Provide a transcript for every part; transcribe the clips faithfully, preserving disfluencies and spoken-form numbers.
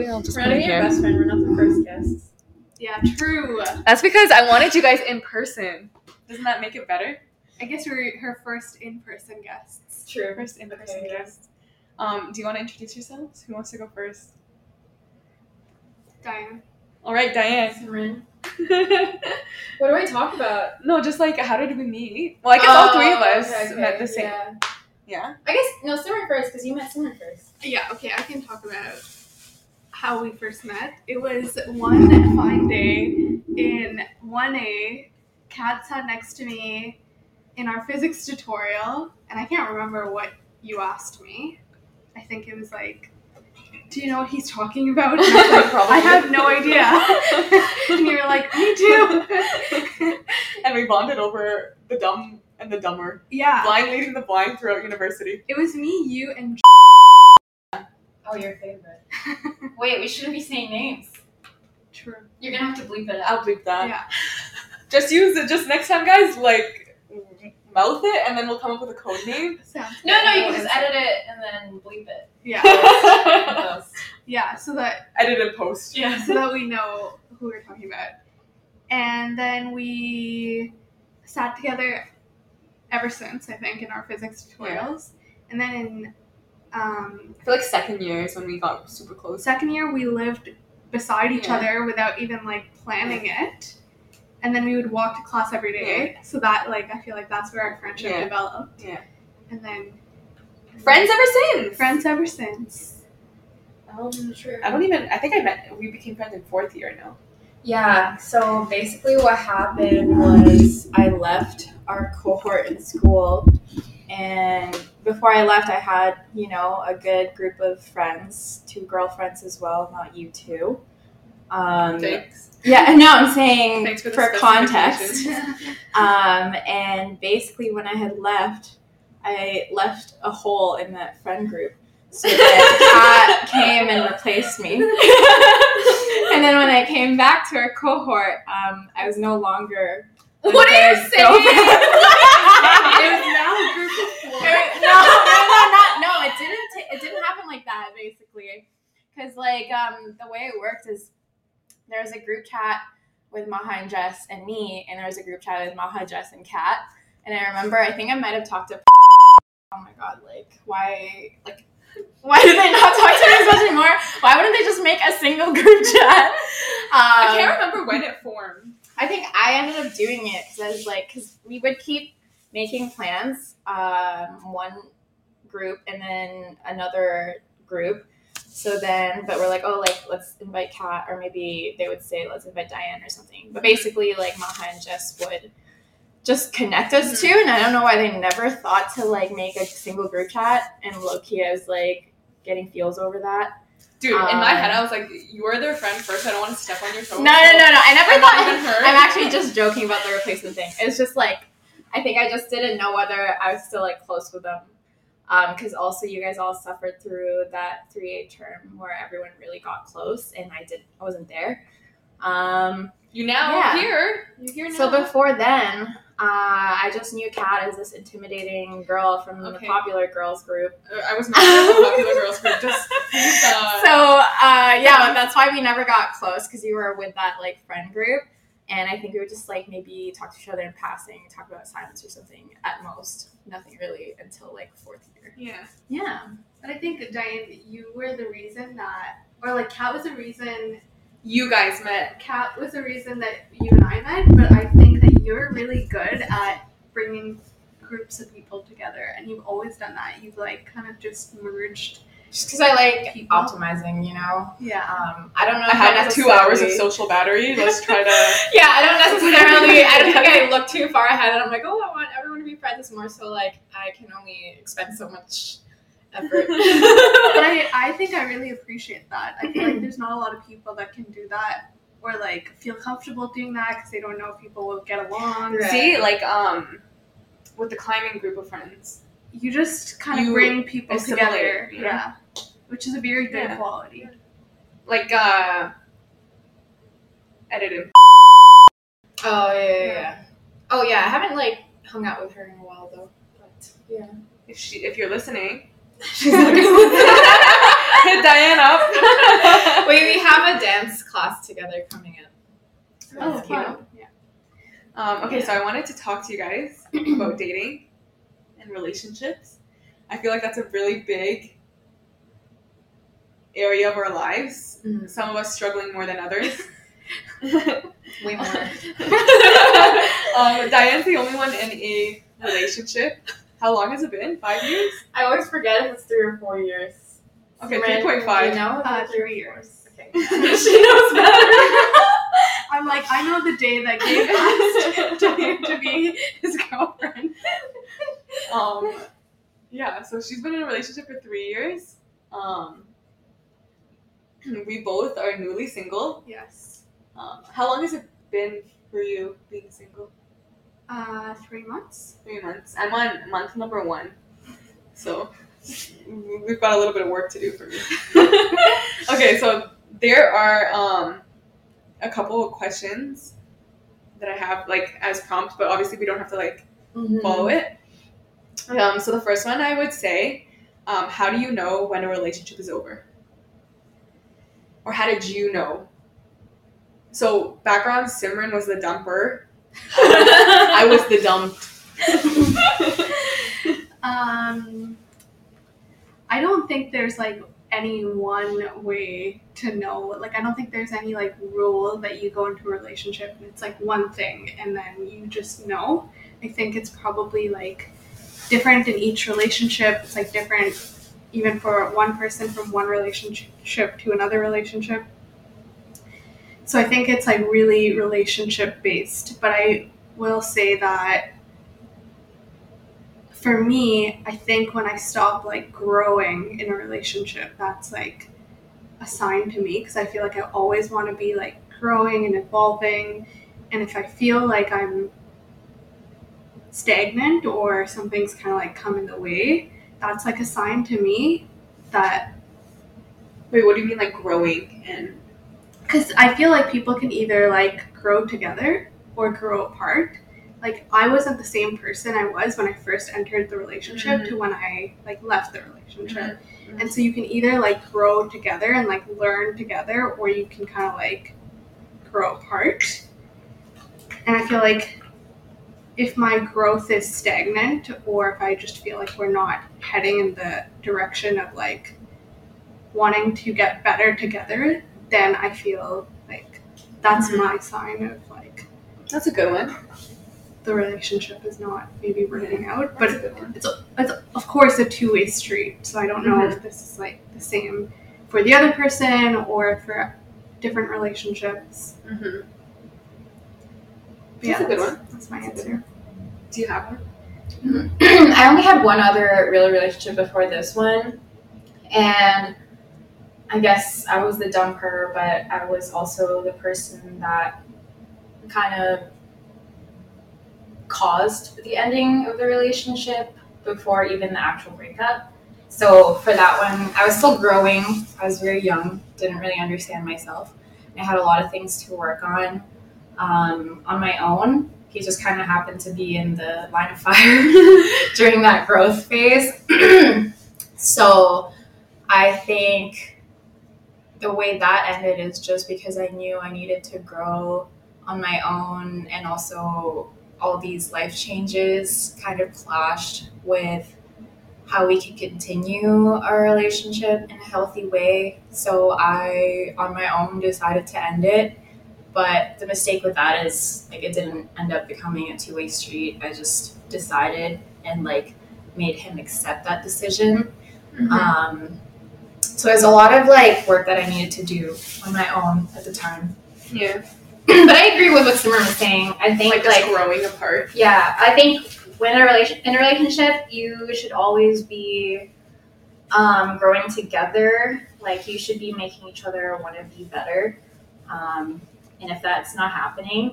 We all just came here. We're best friend. We're not the first guests. Yeah, true. That's because I wanted you guys in person. Doesn't that make it better? I guess we're her first in-person guests. True. First in-person okay, guests. Yeah. Um, do you want to introduce yourselves? Who wants to go first? Diane. All right, Diane. Simran. What do I talk about? No, just like, how did we meet? Well, I guess oh, all three of us okay, okay, met the same. Yeah. yeah. I guess, no, Simran first, because you met Simran first. Yeah, okay, I can talk about how we first met. It was one fine day in one A. Kat sat next to me in our physics tutorial, and I can't remember what you asked me. I think it was like, do you know what he's talking about? And I, like, Probably. I have no idea. And you were like, me too. And we bonded over the dumb and the dumber. Yeah. Blind leading the blind throughout university. It was me, you, and Oh, your favorite. Wait, we shouldn't be saying names. True. You're going to have to bleep it out. I'll bleep that. Yeah. Just use it. Just next time, guys, like, mouth it, and then we'll come up with a code name. Sounds no, no, you can just edit it and then bleep it. Yeah. post. Yeah, so that... Edit and post. Yeah, so that we know who we're talking about. And then we sat together ever since, I think, in our physics tutorials. Yeah. And then in... Um, I feel like second year is when we got super close. Second year, we lived beside each yeah. other without even, like, planning it. And then we would walk to class every day. Yeah. So that, like, I feel like that's where our friendship yeah. developed. Yeah. And then... Friends ever since! Friends ever since. Oh, true. I don't even... I think I met... We became friends in fourth year now. Yeah. So, basically what happened was I left our cohort in school. And... Before I left, I had, you know, a good group of friends, two girlfriends as well, not you two. Um, Thanks. Yeah, no, I'm saying Thanks for, for context. um, and basically when I had left, I left a hole in that friend group. So that Kat came and replaced me. And then when I came back to our cohort, um, I was no longer... What are you saying? It was now a group of four. No, no, no, not, no. It didn't. T- it didn't happen like that, basically. Because like um, the way it worked is there was a group chat with Maha and Jess and me, and there was a group chat with Maha, Jess, and Kat. And I remember, I think I might have talked to. Oh my god! Like why? Like why did they not talk to me as much anymore? Why wouldn't they just make a single group chat? Um, I can't remember when it formed. I think I ended up doing it because I was like, because we would keep making plans, um, one group and then another group. So then, but we're like, oh, like, let's invite Kat, or maybe they would say, let's invite Diane or something. But basically, like, Maha and Jess would just connect us mm-hmm. two, and I don't know why they never thought to, like, make a single group chat, and low-key I was, like, getting feels over that. Dude, um, in my head, I was like, you were their friend first. I don't want to step on your toes. No, no, no, no. I never I'm thought. Even heard. I'm actually just joking about the replacement thing. It's just like, I think I just didn't know whether I was still like close with them. Because um, also, you guys all suffered through that three A term where everyone really got close, and I did. I wasn't there. Um, you now yeah. here. You're here now. So before then, uh, I just knew Kat as this intimidating girl from okay. the popular girls group. I was not in the popular girls group. Just. Uh, so uh, yeah, that's why we never got close, because you were with that like friend group, and I think we would just like maybe talk to each other in passing, talk about assignments or something at most, nothing really until like fourth year. Yeah, yeah. But I think Diane, you were the reason that, or like Kat was the reason you guys met. Kat was the reason that you and I met, but I think that you're really good at bringing groups of people together, and you've always done that. You've like kind of just merged. Just because I like people. Optimizing, you know? Yeah. Um, I don't know if I had two hours of social battery. Let's try to... Yeah, I don't necessarily... I don't think I look too far ahead and I'm like, oh, I want everyone to be friends. It's more so like I can only expend so much effort. But I, I think I really appreciate that. I feel like there's not a lot of people that can do that or like feel comfortable doing that because they don't know if people will get along. Right. See, like um, with the climbing group of friends... You just kind of you bring people together, yeah. yeah, which is a very good yeah. quality. Like, uh, edited. Oh, yeah, yeah, yeah. Oh, yeah, I haven't, like, hung out with her in a while, though, but, yeah. If she, if you're listening, she's looking. Hit Diane up. Wait, we have a dance class together coming up. So oh, that's cute. Fun. Yeah. Um, okay, yeah. So I wanted to talk to you guys about dating and relationships. I feel like that's a really big area of our lives. Mm-hmm. Some of us struggling more than others. Way more. um, Diane's the only one in a relationship. How long has it been? Five years? I always forget if it's three or four years. Okay, three point five. You know, uh, three years. Okay. Yeah. She knows better. I'm like, I know the day that Gabe asked to be his girlfriend. Um, yeah. So she's been in a relationship for three years. Um, we both are newly single. Yes. Um, how long has it been for you being single? Uh, three months. Three months. I'm on month number one, so we've got a little bit of work to do for me. Okay, so there are um a couple of questions that I have like as prompts, but obviously we don't have to like mm-hmm. follow it. Um, so the first one I would say, um, how do you know when a relationship is over, or how did you know? So background: Simran was the dumper. I was the dumped. um, I don't think there's like any one way to know. Like, I don't think there's any like rule that you go into a relationship and it's like one thing and then you just know. I think it's probably like different in each relationship. It's like different even for one person from one relationship to another relationship. So I think it's like really relationship based, but I will say that for me, I think when I stop like growing in a relationship, that's like a sign to me because I feel like I always want to be like growing and evolving. And if I feel like I'm stagnant or something's kind of like come in the way, that's like a sign to me that. Wait, what do you mean like growing and? Because I feel like people can either like grow together or grow apart. Like I wasn't the same person I was when I first entered the relationship mm-hmm. to when I like left the relationship. Mm-hmm. And so you can either like grow together and like learn together, or you can kind of like grow apart. And I feel like if my growth is stagnant, or if I just feel like we're not heading in the direction of like wanting to get better together, then I feel like that's mm-hmm. my sign of like... That's a good one. The relationship is not maybe working yeah, out, but it's, a, it's of course a two-way street, so I don't know mm-hmm. if this is like the same for the other person or for different relationships. Mm-hmm. That's yeah, a good that's, one. That's my that's answer. Do you have one? Mm-hmm. I only had one other real relationship before this one, and... I guess I was the dumper, but I was also the person that kind of caused the ending of the relationship before even the actual breakup. So for that one, I was still growing. I was very young, didn't really understand myself. I had a lot of things to work on um, on my own. He just kind of happened to be in the line of fire during that growth phase. So I think... the way that ended is just because I knew I needed to grow on my own, and also all these life changes kind of clashed with how we could continue our relationship in a healthy way. So I, on my own, decided to end it. But the mistake with that is like it didn't end up becoming a two-way street. I just decided and like made him accept that decision. Mm-hmm. Um, So there's a lot of like work that I needed to do on my own at the time. Yeah. But I agree with what Simran was saying. I think like, like growing apart. Yeah. I think when a relation in a relationship, you should always be um, growing together. Like you should be making each other want to be better. Um, and if that's not happening,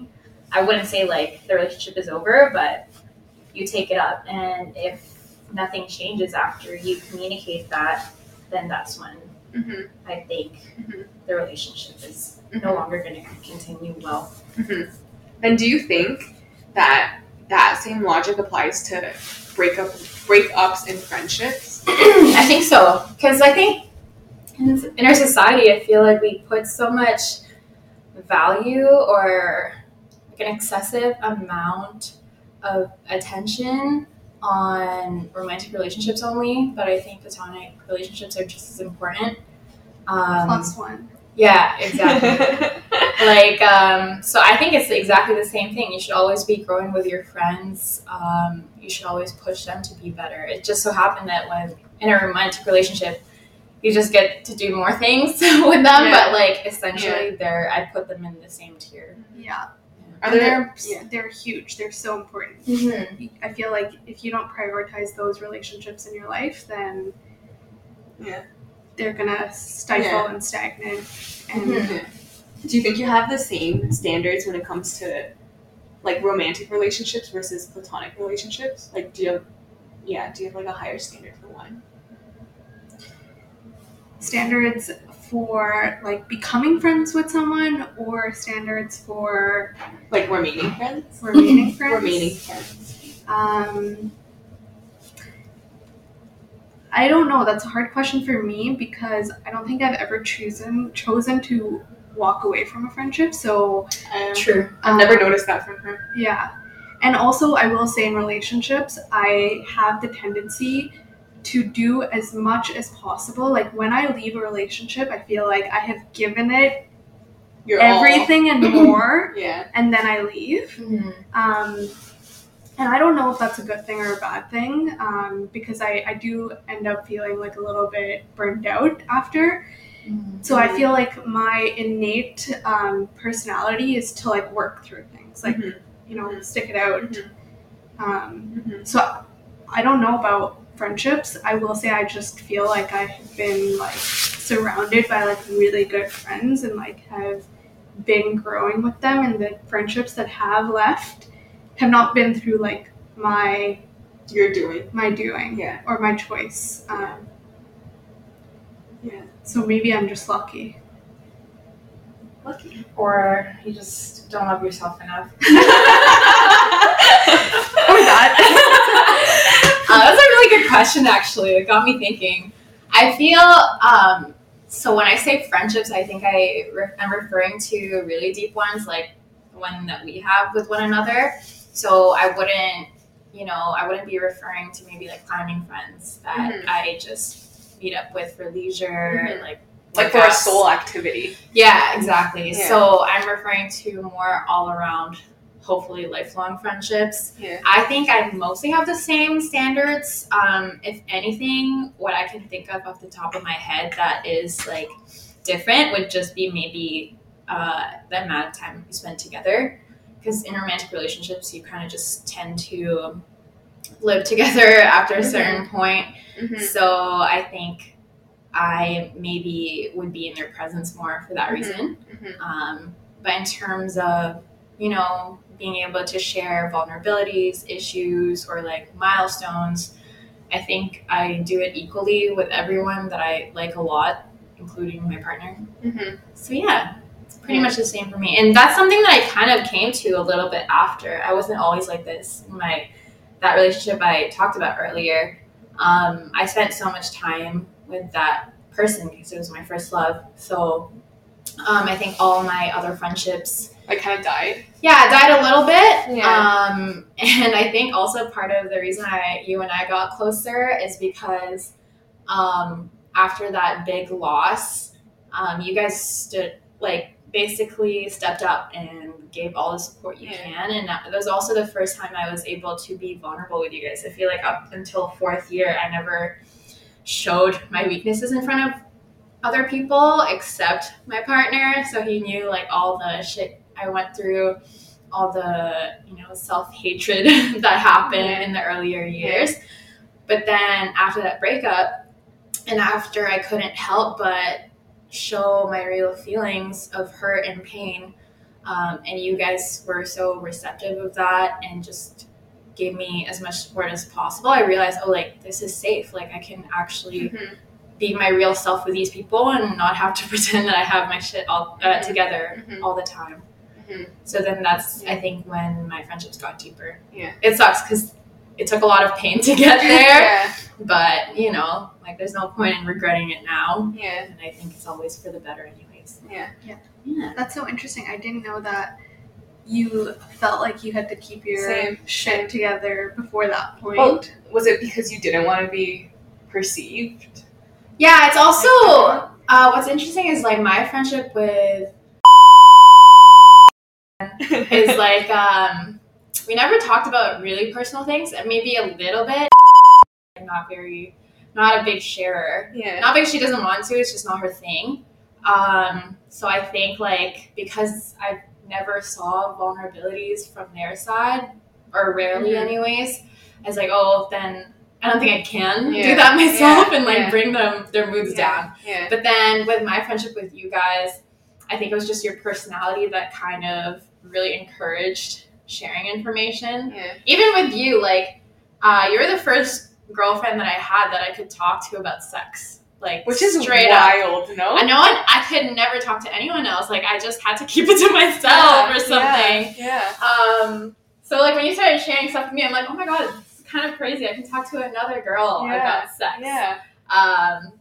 I wouldn't say like the relationship is over, but you take it up. And if nothing changes after you communicate that, then that's when mm-hmm. I think mm-hmm. the relationship is mm-hmm. no longer going to continue well. Mm-hmm. And do you think that that same logic applies to breakup, breakups in friendships? I think so, because I think in our society, I feel like we put so much value or like an excessive amount of attention on romantic relationships only, but I think platonic relationships are just as important. Um, Plus one. Yeah, exactly. like, um, so I think it's exactly the same thing. You should always be growing with your friends. Um, you should always push them to be better. It just so happened that when in a romantic relationship, you just get to do more things with them, yeah. but like essentially, yeah. they're I put them in the same tier. Yeah, yeah. Are there, they're yeah. they're huge. They're so important. Mm-hmm. I feel like if you don't prioritize those relationships in your life, then yeah. they're gonna stifle yeah. and stagnate. And mm-hmm. do you think you have the same standards when it comes to like romantic relationships versus platonic relationships? Like, do you have, yeah, do you have like a higher standard for one? Standards for like becoming friends with someone, or standards for like remaining friends? Remaining friends. Remaining friends. Um, I don't know. That's a hard question for me because I don't think I've ever chosen chosen to walk away from a friendship. So um, true. I've um, never noticed that from her. Yeah, and also I will say in relationships, I have the tendency to do as much as possible. Like when I leave a relationship, I feel like I have given it You're everything all... and more, yeah. and then I leave. Mm-hmm. Um, and I don't know if that's a good thing or a bad thing, um, because I, I do end up feeling like a little bit burned out after. Mm-hmm. So I feel like my innate um, personality is to like work through things, like, mm-hmm. you know, stick it out. Mm-hmm. Um, mm-hmm. So I don't know about friendships. I will say I just feel like I've been like surrounded by like really good friends and like have been growing with them, and the friendships that have left have not been through like my your doing my doing yeah or my choice. Um yeah, so maybe I'm just lucky lucky or you just don't love yourself enough. Or that. Uh, that's a really good question, actually. It got me thinking. I feel, um, so when I say friendships, I think I re- I'm referring to really deep ones, like the one that we have with one another. So I wouldn't, you know, I wouldn't be referring to maybe like climbing friends that mm-hmm. I just meet up with for leisure, mm-hmm. like like for a soul activity. Yeah, exactly. Yeah. So I'm referring to more all around, hopefully lifelong friendships. Yeah. I think I mostly have the same standards. Um, if anything, what I can think of off the top of my head that is like different would just be maybe uh, the amount of time you spend together. Because in romantic relationships, you kind of just tend to live together after a mm-hmm. certain point. Mm-hmm. So I think I maybe would be in their presence more for that mm-hmm. reason. Mm-hmm. Um, but in terms of, you know, being able to share vulnerabilities, issues, or like milestones, I think I do it equally with everyone that I like a lot, including my partner. Mm-hmm. So yeah, it's pretty much the same for me. And that's something that I kind of came to a little bit after. I wasn't always like this. My that relationship I talked about earlier, um, I spent so much time with that person because it was my first love. So um, I think all my other friendships, I kind of died. Yeah, died a little bit. Yeah. Um, and I think also part of the reason I, you and I got closer is because um, after that big loss, um, you guys stood, like, basically stepped up and gave all the support you yeah. can. And that was also the first time I was able to be vulnerable with you guys. I feel like up until fourth year, I never showed my weaknesses in front of other people except my partner. So he knew, like, all the shit I went through, all the, you know, self-hatred that happened yeah. in the earlier years. But then after that breakup, and after I couldn't help but show my real feelings of hurt and pain, um, and you guys were so receptive of that and just gave me as much support as possible, I realized, oh, like, this is safe. Like, I can actually mm-hmm. be my real self with these people and not have to pretend that I have my shit all uh, together mm-hmm. all the time. So then that's, yeah. I think, when my friendships got deeper. Yeah. It sucks because it took a lot of pain to get there. Yeah. But, you know, like, there's no point in regretting it now. Yeah. And I think it's always for the better anyways. Yeah. Yeah. Yeah. That's so interesting. I didn't know that you felt like you had to keep your Same. shit together before that point. Well, was it because you didn't want to be perceived? Yeah, it's also, uh, what's interesting is, like, my friendship with is, like, um, we never talked about really personal things, and maybe a little bit. Not very, not a big sharer. Yeah. Not because she doesn't want to, it's just not her thing. Um, so I think, like, because I never saw vulnerabilities from their side, or rarely mm-hmm. anyways, I was like, oh, then I don't think I can yeah. do that myself yeah. and, like, yeah. bring them, their moods yeah. down. Yeah. But then with my friendship with you guys, I think it was just your personality that kind of really encouraged sharing information. Yeah. Even with you, like, uh, you're the first girlfriend that I had that I could talk to about sex, like, which is straight wild, up. No, I know I could never talk to anyone else. Like, I just had to keep it to myself yeah, or something. Yeah, yeah. Um. So, like, when you started sharing stuff with me, I'm like, oh my god, it's kind of crazy. I can talk to another girl yeah, about sex. Yeah. Um.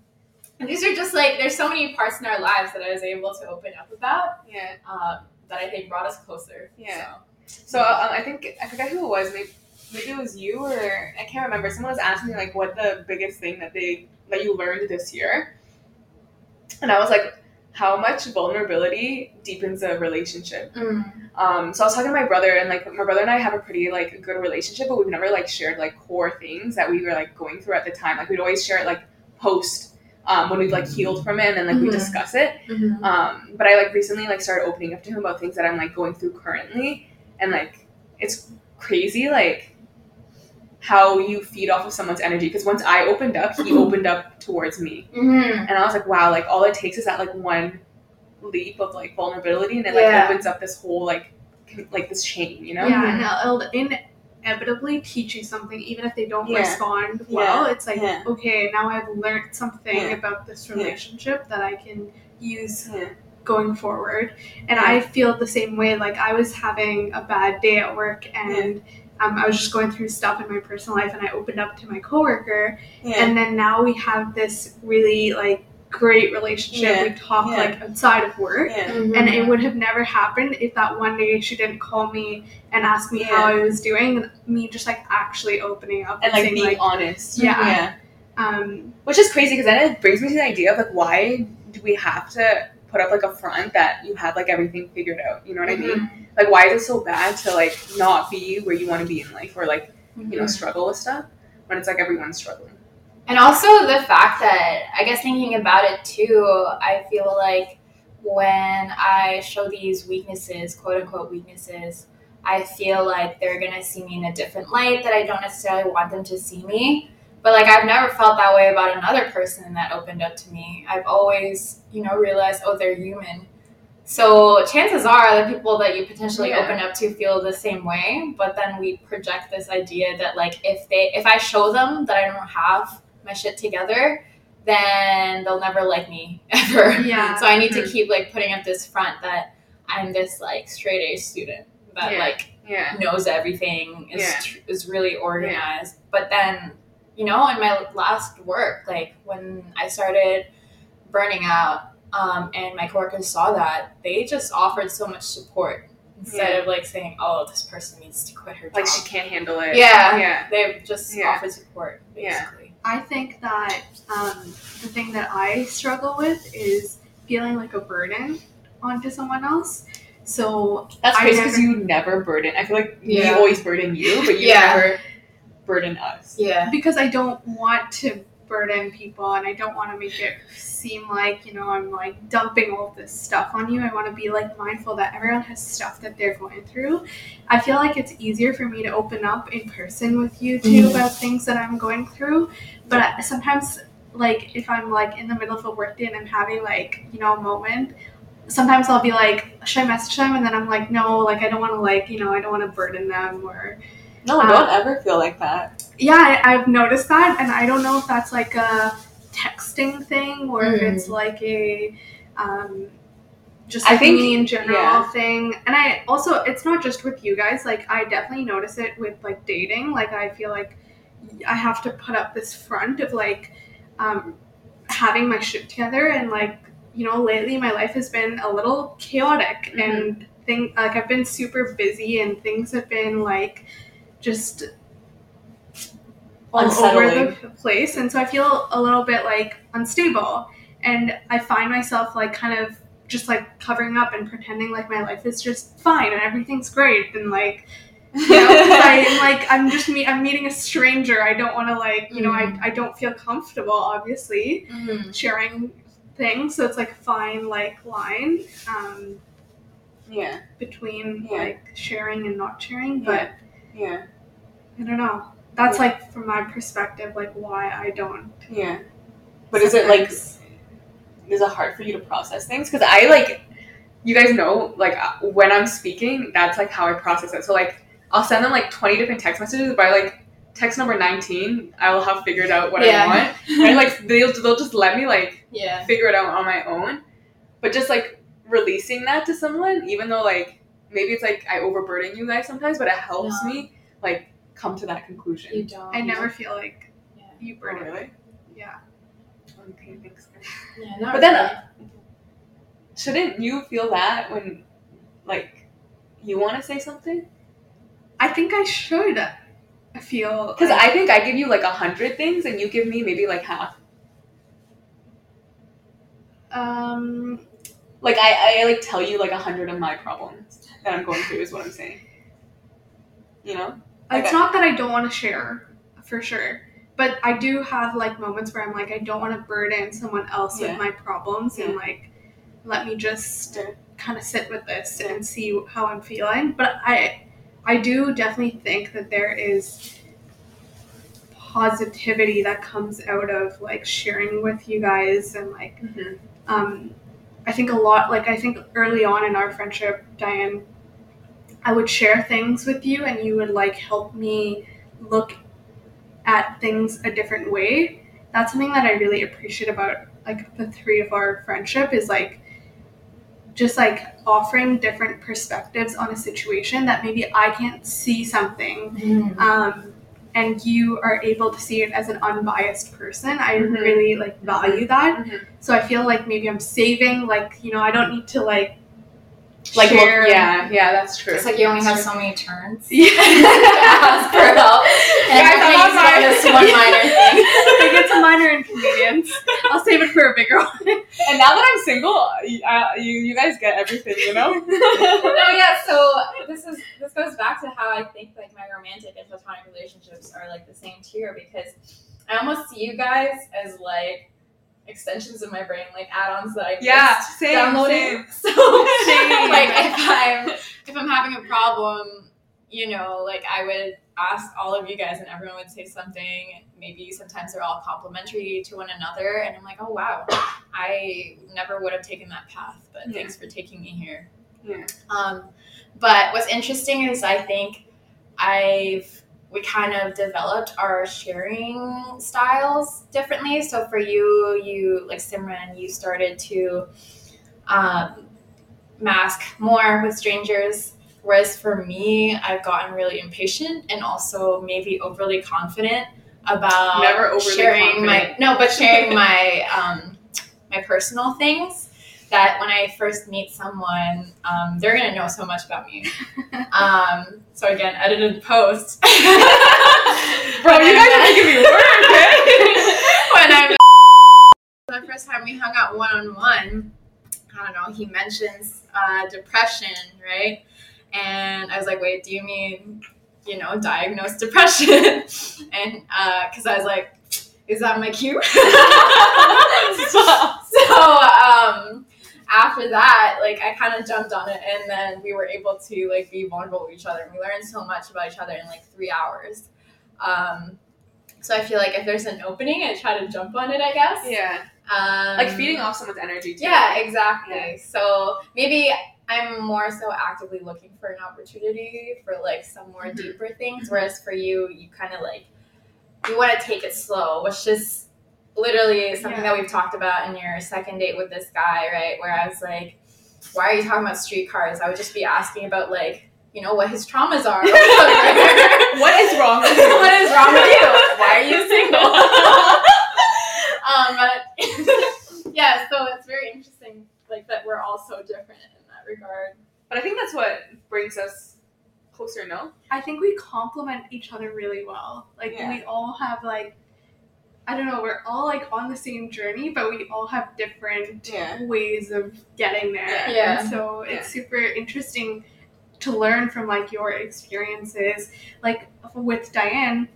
And these are just, like, there's so many parts in our lives that I was able to open up about. Yeah. Um. That I think brought us closer. Yeah. So, so um, I think I forgot who it was. Maybe. Maybe it was you, or I can't remember. Someone was asking me, like, what the biggest thing that they that you learned this year, and I was like, how much vulnerability deepens a relationship. Mm. Um, so I was talking to my brother, and, like, my brother and I have a pretty, like, good relationship, but we've never, like, shared, like, core things that we were, like, going through at the time. Like, we'd always share it, like, post um, when we've, like, healed from it, and then, like, mm-hmm. we discuss it. Mm-hmm. Um, but I, like, recently, like, started opening up to him about things that I'm, like, going through currently, and, like, it's crazy, like, how you feed off of someone's energy, because once I opened up, he opened up towards me. Mm-hmm. And I was like, wow, like, all it takes is that, like, one leap of, like, vulnerability, and it, like, yeah. opens up this whole, like, like, this chain, you know? Yeah, and it'll, it'll inevitably teach you something, even if they don't yeah. respond well. Yeah. It's like, yeah. okay, now I've learned something yeah. about this relationship yeah. that I can use yeah. going forward. And yeah. I feel the same way. Like, I was having a bad day at work, and... Yeah. Um, I was just going through stuff in my personal life, and I opened up to my coworker, yeah. and then now we have this really, like, great relationship. Yeah. We talk, yeah. like, outside of work, yeah. mm-hmm. and it would have never happened if that one day she didn't call me and ask me yeah. how I was doing, and me just, like, actually opening up. And, and like, saying, being like, honest. Yeah. yeah. Um, Which is crazy, because then it brings me to the idea of, like, why do we have to put up, like, a front that you have, like, everything figured out? You know what mm-hmm. I mean? Like, why is it so bad to, like, not be where you want to be in life, or, like, mm-hmm. you know, struggle with stuff when it's, like, everyone's struggling? And also the fact that, I guess, thinking about it, too, I feel like when I show these weaknesses, quote-unquote weaknesses, I feel like they're going to see me in a different light that I don't necessarily want them to see me. But, like, I've never felt that way about another person that opened up to me. I've always, you know, realized, oh, they're human. So chances are the people that you potentially yeah. open up to feel the same way, but then we project this idea that, like, if they, if I show them that I don't have my shit together, then they'll never like me ever. Yeah. So I need mm-hmm. to keep, like, putting up this front that I'm this, like, straight A student that yeah. like yeah. knows everything, is yeah. tr- is really organized. Yeah. But then, you know, in my last work, like, when I started burning out, Um, and my coworkers saw that, they just offered so much support instead yeah. of, like, saying, oh, this person needs to quit her job. Like, she can't handle it. Yeah. yeah. They just yeah. offered support, basically. Yeah. I think that um, the thing that I struggle with is feeling like a burden onto someone else. So that's crazy, because you never burden. I feel like yeah. we always burden you, but you yeah. never burden us. Yeah. Because I don't want to burden people, and I don't want to make it seem like, you know, I'm, like, dumping all this stuff on you. I want to be, like, mindful that everyone has stuff that they're going through. I feel like it's easier for me to open up in person with you two mm-hmm. about things that I'm going through, but I, sometimes, like, if I'm, like, in the middle of a work day and I'm having, like, you know, a moment, sometimes I'll be like, should I message them? And then I'm like, no, like, I don't want to, like, you know, I don't want to burden them, or no, um, don't ever feel like that. Yeah, I, I've noticed that, and I don't know if that's, like, a texting thing, or mm. if it's, like, a um, just like think, me in general yeah. thing. And I also, it's not just with you guys. Like, I definitely notice it with, like, dating. Like, I feel like I have to put up this front of, like, um, having my shit together. And, like, you know, lately my life has been a little chaotic. Mm-hmm. And, thing, like, I've been super busy. And things have been, like, just all unsettling. Over the place. And so I feel a little bit, like, unstable. And I find myself, like, kind of just, like, covering up and pretending, like, my life is just fine and everything's great. And, like, you know, I'm, like, I'm just meet, I'm meeting a stranger. I don't want to, like, you mm-hmm. know, I, I don't feel comfortable, obviously, mm-hmm. sharing things. So it's, like, a fine, like, line um, yeah, between, yeah. like, sharing and not sharing. Yeah. But yeah, I don't know. That's, yeah. like, from my perspective, like, why I don't. Yeah. But sometimes. Is it, like... Is it hard for you to process things? Because I, like, you guys know, like, when I'm speaking, that's, like, how I process it. So, like, I'll send them, like, twenty different text messages. By, like, text number nineteen, I will have figured out what yeah. I want. And, like, they'll, they'll just let me, like, yeah. figure it out on my own. But just, like, releasing that to someone, even though, like, maybe it's, like, I overburden you guys sometimes, but it helps no. me, like, come to that conclusion. You don't. I never feel like yeah. you burden me. Oh, really? Yeah. Okay, thanks. Yeah, not but really. Then, uh, shouldn't you feel that when, like, you want to say something? I think I should feel. Because like, I think I give you, like, a hundred things, and you give me maybe, like, half. Um, Like, I, I like, tell you, like, a hundred of my problems that I'm going through is what I'm saying. You know? Like, it's I, not that I don't want to share, for sure. But I do have, like, moments where I'm, like, I don't want to burden someone else yeah. with my problems. Yeah. And, like, let me just yeah. kind of sit with this yeah. and see how I'm feeling. But I I do definitely think that there is positivity that comes out of, like, sharing with you guys. And, like, mm-hmm. um, I think a lot, like, I think early on in our friendship, Diane, I would share things with you and you would, like, help me look at things a different way. That's something that I really appreciate about, like, the three of our friendship is, like, just, like, offering different perspectives on a situation that maybe I can't see something mm. um, and you are able to see it as an unbiased person. I mm-hmm. really, like, value that. Mm-hmm. So I feel like maybe I'm saving, like, you know, I don't need to, like, Like share. Look, yeah, yeah, that's true. It's like you only that's have true. So many turns. Yeah, ask for help. And yeah, I it's minor. One minor thing. Like, it's a minor inconvenience. I'll save it for a bigger one. And now that I'm single, uh, you you guys get everything, you know. No, yeah. So this is this goes back to how I think, like, my romantic and platonic relationships are, like, the same tier, because I almost see you guys as, like, extensions in my brain, like add-ons that I yeah, just same, downloaded. Same. So same. Like, if I'm if I'm having a problem, you know, like, I would ask all of you guys and everyone would say something. Maybe sometimes they're all complimentary to one another, and I'm like, oh wow, I never would have taken that path, but yeah. thanks for taking me here. Yeah. Um, but what's interesting is I think I've we kind of developed our sharing styles differently. So for you, you, like Simran, you started to um, mask more with strangers. Whereas for me, I've gotten really impatient and also maybe overly confident about Never overly sharing confident. my, no, but sharing my, um, my personal things, that when I first meet someone, um, they're going to know so much about me. Um, so again, edited post. Bro, you guys are making me work, eh? When I met the first time we hung out one-on-one, I don't know, he mentions uh, depression, right? And I was like, wait, do you mean, you know, diagnosed depression? And because uh, I was like, is that my cue? so, um... after that, like, I kind of jumped on it, and then we were able to, like, be vulnerable with each other, and we learned so much about each other in, like, three hours. Um, so I feel like if there's an opening, I try to jump on it, I guess. Yeah. Um, like, feeding off someone's energy, too. Yeah, exactly. Yeah. So maybe I'm more so actively looking for an opportunity for, like, some more mm-hmm. deeper things, whereas for you, you kind of, like, you want to take it slow, which is literally something yeah. that we've talked about in your second date with this guy, right? Where I was like, why are you talking about streetcars? I would just be asking about, like, you know, what his traumas are. What is wrong with you? What is wrong with you? Why are you single? um, yeah, so it's very interesting, like, that we're all so different in that regard. But I think that's what brings us closer, no? I think we complement each other really well. Like, yeah. we all have, like, I don't know, we're all, like, on the same journey, but we all have different yeah. ways of getting there. Yeah. And so yeah. it's super interesting to learn from, like, your experiences. Like, with Diane,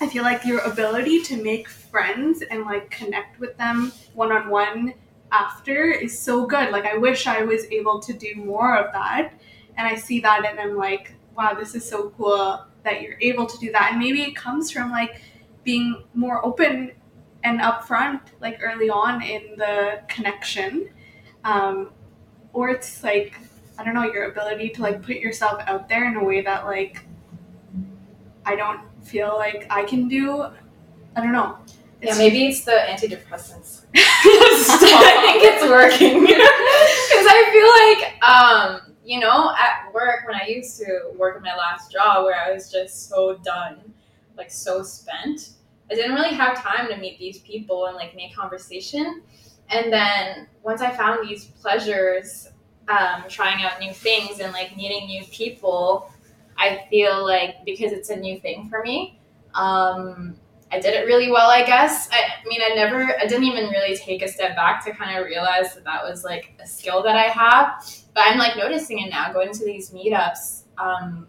I feel like your ability to make friends and, like, connect with them one-on-one after is so good. Like, I wish I was able to do more of that. And I see that and I'm like, wow, this is so cool that you're able to do that. And maybe it comes from, like, being more open and upfront, like, early on in the connection, um, or it's like, I don't know, your ability to, like, put yourself out there in a way that, like, I don't feel like I can do. I don't know. It's, yeah, maybe it's the antidepressants. I think it's working because I feel like, um, you know, at work, when I used to work at my last job, where I was just so done, like, so spent, I didn't really have time to meet these people and, like, make conversation. And then once I found these pleasures, um, trying out new things and, like, meeting new people, I feel like, because it's a new thing for me, um, I did it really well, I guess. I, I mean, I never, I didn't even really take a step back to kind of realize that that was, like, a skill that I have. But I'm, like, noticing it now, going to these meetups. Um,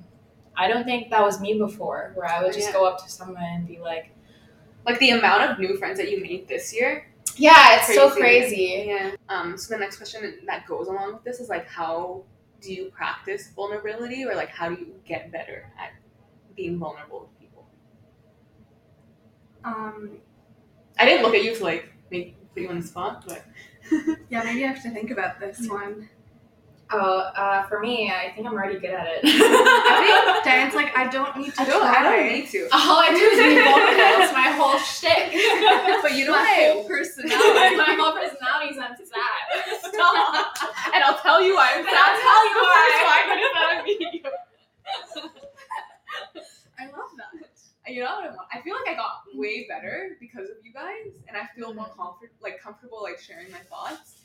I don't think that was me before, where I would just yeah. go up to someone and be like, like, the amount of new friends that you made this year. Yeah, it's crazy. So crazy. Yeah. Um. So the next question that goes along with this is, like, how do you practice vulnerability, or, like, how do you get better at being vulnerable with people? Um, I didn't look at you to, like, make put you on the spot, but yeah, maybe I have to think about this mm-hmm. one. Oh, uh, for me, I think I'm already good at it. I think Diane's like, I don't need to I don't, try. I don't need to. All I do is be vulnerable. It's my whole shtick. But you know my whole personality. My whole personality is I'm sad. Stop. And I'll tell you why I'm sad. And I'll tell you why. Why I'm I love that. You know what I want? I feel like I got way better because of you guys, and I feel more comfort, like comfortable, like, sharing my thoughts,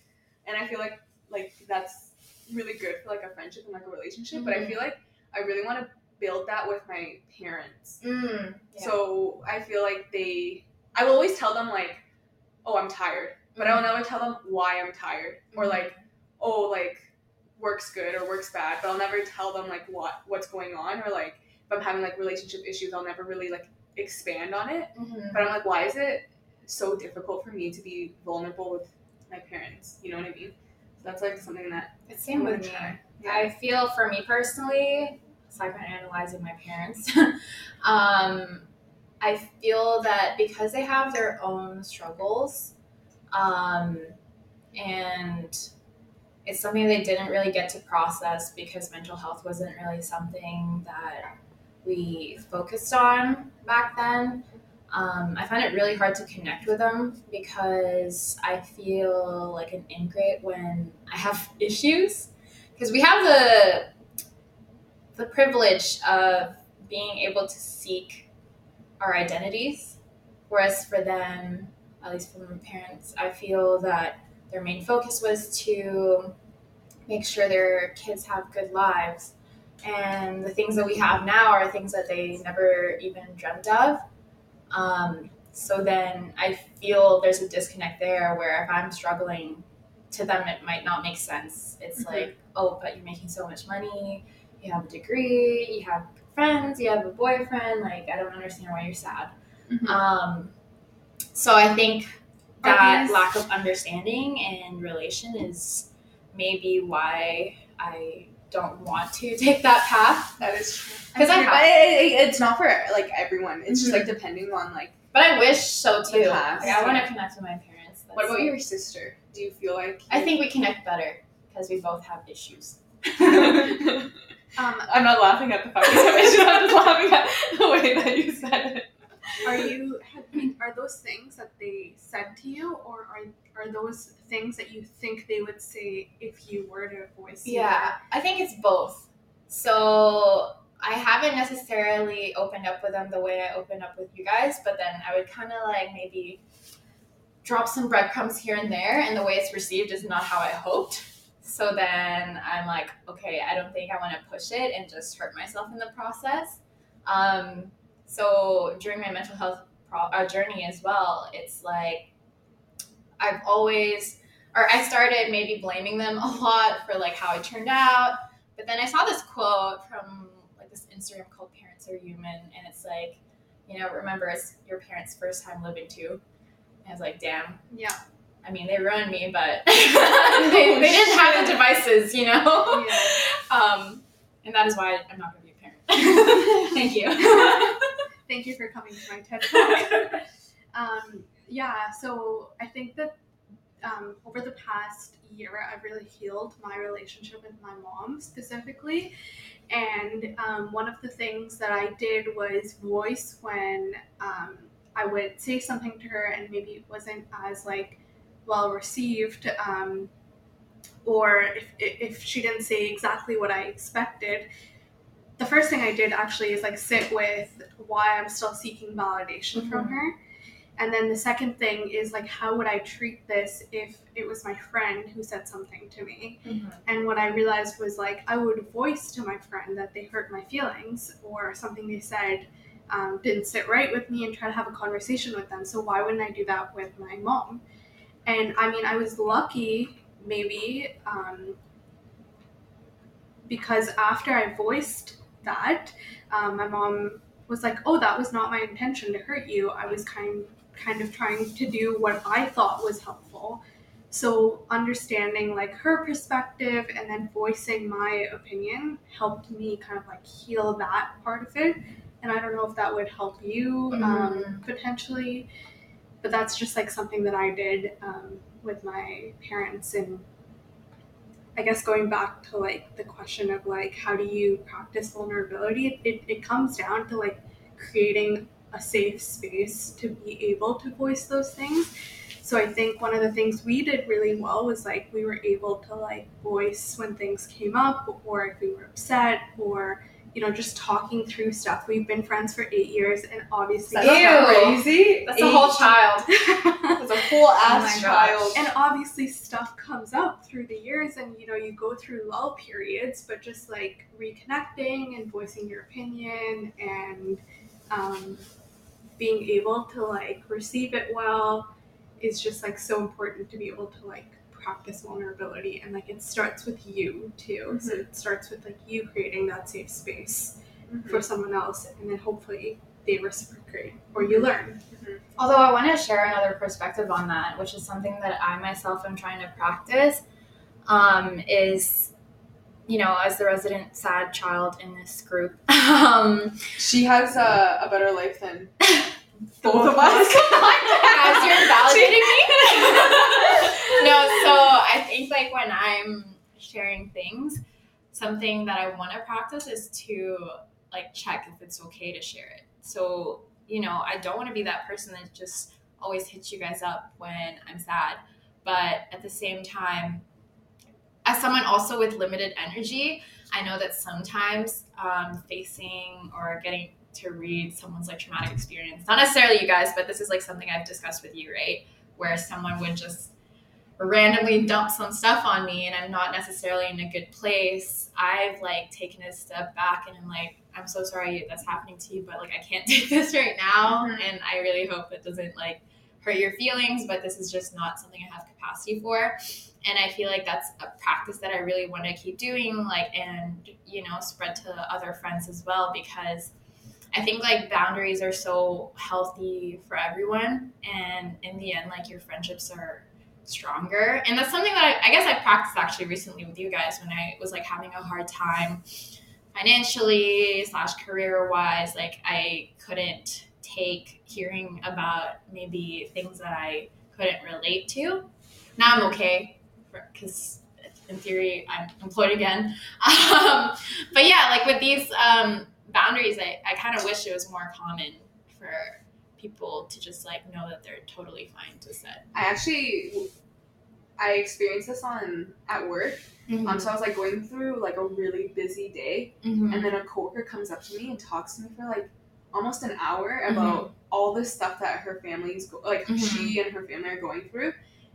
and I feel like like that's really good for, like, a friendship and, like, a relationship, mm-hmm. but I feel like I really want to build that with my parents. Mm, yeah. So I feel like they, I will always tell them, like, oh, I'm tired, mm-hmm. but I will never tell them why I'm tired, mm-hmm. or, like, oh, like, work's good or work's bad, but I'll never tell them, like, what what's going on, or, like, if I'm having, like, relationship issues, I'll never really, like, expand on it, mm-hmm. but I'm like, why is it so difficult for me to be vulnerable with my parents, you know what I mean? That's, like, something that it's same with me. Yeah. I feel for me personally, psychoanalyzing my parents, um, I feel that because they have their own struggles, um, and it's something they didn't really get to process because mental health wasn't really something that we focused on back then. Um, I find it really hard to connect with them because I feel like an ingrate when I have issues, because we have the the privilege of being able to seek our identities, whereas for them, at least for my parents, I feel that their main focus was to make sure their kids have good lives, and the things that we have now are things that they never even dreamt of. Um, so then I feel there's a disconnect there where if I'm struggling, to them it might not make sense. It's mm-hmm. like, oh, but you're making so much money, you have a degree, you have friends, you have a boyfriend, like, I don't understand why you're sad. Mm-hmm. Um, so I think that lack of understanding and relation is maybe why I don't want to take that path. That is true. Because I, I it, it, it's not for, like, everyone. It's mm-hmm. just, like, depending on, like. But I wish so too. Like, I want to connect with my parents. That's what about your sister? Do you feel like? I think we connect better because we both have issues. um, I'm not laughing at the fact that I'm just laughing at the way that you said it. Are you? Are those things that they said to you, or are are those things that you think they would say if you were to voice? Yeah, you? I think it's both. So I haven't necessarily opened up with them the way I opened up with you guys, but then I would kind of like maybe drop some breadcrumbs here and there, and the way it's received is not how I hoped. So then I'm like, okay, I don't think I want to push it and just hurt myself in the process. Um, so during my mental health pro- uh, journey as well, it's like I've always, or I started maybe blaming them a lot for like how it turned out. But then I saw this quote from like this Instagram called Parents Are Human. And it's like, you know, remember it's your parents' first time living too. And I was like, damn. Yeah. I mean, they ruined me, but they, they didn't have the devices, you know? Yeah. Um, and that is why I'm not going to be a parent. Thank you. Thank you for coming to my TED Talk. Um, yeah, so I think that um, over the past year, I've really healed my relationship with my mom specifically. And um, one of the things that I did was voice when um, I would say something to her and maybe it wasn't as, like, well received, um, or if if she didn't say exactly what I expected, the first thing I did actually is like sit with why I'm still seeking validation mm-hmm. from her. And then the second thing is like, how would I treat this if it was my friend who said something to me? Mm-hmm. And what I realized was like, I would voice to my friend that they hurt my feelings or something they said um, didn't sit right with me and try to have a conversation with them. So why wouldn't I do that with my mom? And I mean, I was lucky, maybe, um, because after I voiced that, um, my mom was like, oh, that was not my intention to hurt you. I was kind, kind of trying to do what I thought was helpful. So understanding like her perspective and then voicing my opinion helped me kind of like heal that part of it. And I don't know if that would help you mm-hmm. um, potentially. But that's just like something that I did um, with my parents. And I guess going back to like the question of like, how do you practice vulnerability? It, it comes down to like creating a safe space to be able to voice those things. So I think one of the things we did really well was like, we were able to like voice when things came up or if we were upset or you know, just talking through stuff. We've been friends for eight years, and obviously, that's ew, crazy. That's eight. A whole child. That's a whole ass oh child. And obviously, stuff comes up through the years, and you know, you go through lull periods. But just like reconnecting and voicing your opinion, and um, being able to like receive it well, is just like so important to be able to like practice vulnerability. And like it starts with you too mm-hmm. So it starts with like you creating that safe space mm-hmm. for someone else, and then hopefully they reciprocate or you learn mm-hmm. Although I want to share another perspective on that, which is something that I myself am trying to practice, um is, you know, as the resident sad child in this group, um she has a, a better life than both, both of us combined. As you're validating me. No, so I think like when I'm sharing things, something that I want to practice is to like check if it's okay to share it. So, you know, I don't want to be that person that just always hits you guys up when I'm sad. But at the same time, as someone also with limited energy, I know that sometimes um, facing or getting to read someone's like traumatic experience, not necessarily you guys, but this is like something I've discussed with you, right? Where someone would just randomly dump some stuff on me and I'm not necessarily in a good place. I've like taken a step back and I'm like, I'm so sorry that's happening to you, but like I can't do this right now. Mm-hmm. And I really hope it doesn't like hurt your feelings, but this is just not something I have capacity for. And I feel like that's a practice that I really want to keep doing, like, and you know, spread to other friends as well, because I think like boundaries are so healthy for everyone, and in the end, like your friendships are stronger. And that's something that I, I guess I practiced actually recently with you guys when I was like having a hard time financially slash career wise. Like I couldn't take hearing about maybe things that I couldn't relate to. Now I'm okay because in theory I'm employed again. Um, but yeah, like with these um, boundaries, I, I kind of wish it was more common for people to just like know that they're totally fine to set. I actually, I experienced this on at work. Mm-hmm. Um, so I was like going through like a really busy day, mm-hmm. and then a coworker comes up to me and talks to me for like almost an hour about mm-hmm. all the stuff that her family's go- like mm-hmm. she and her family are going through,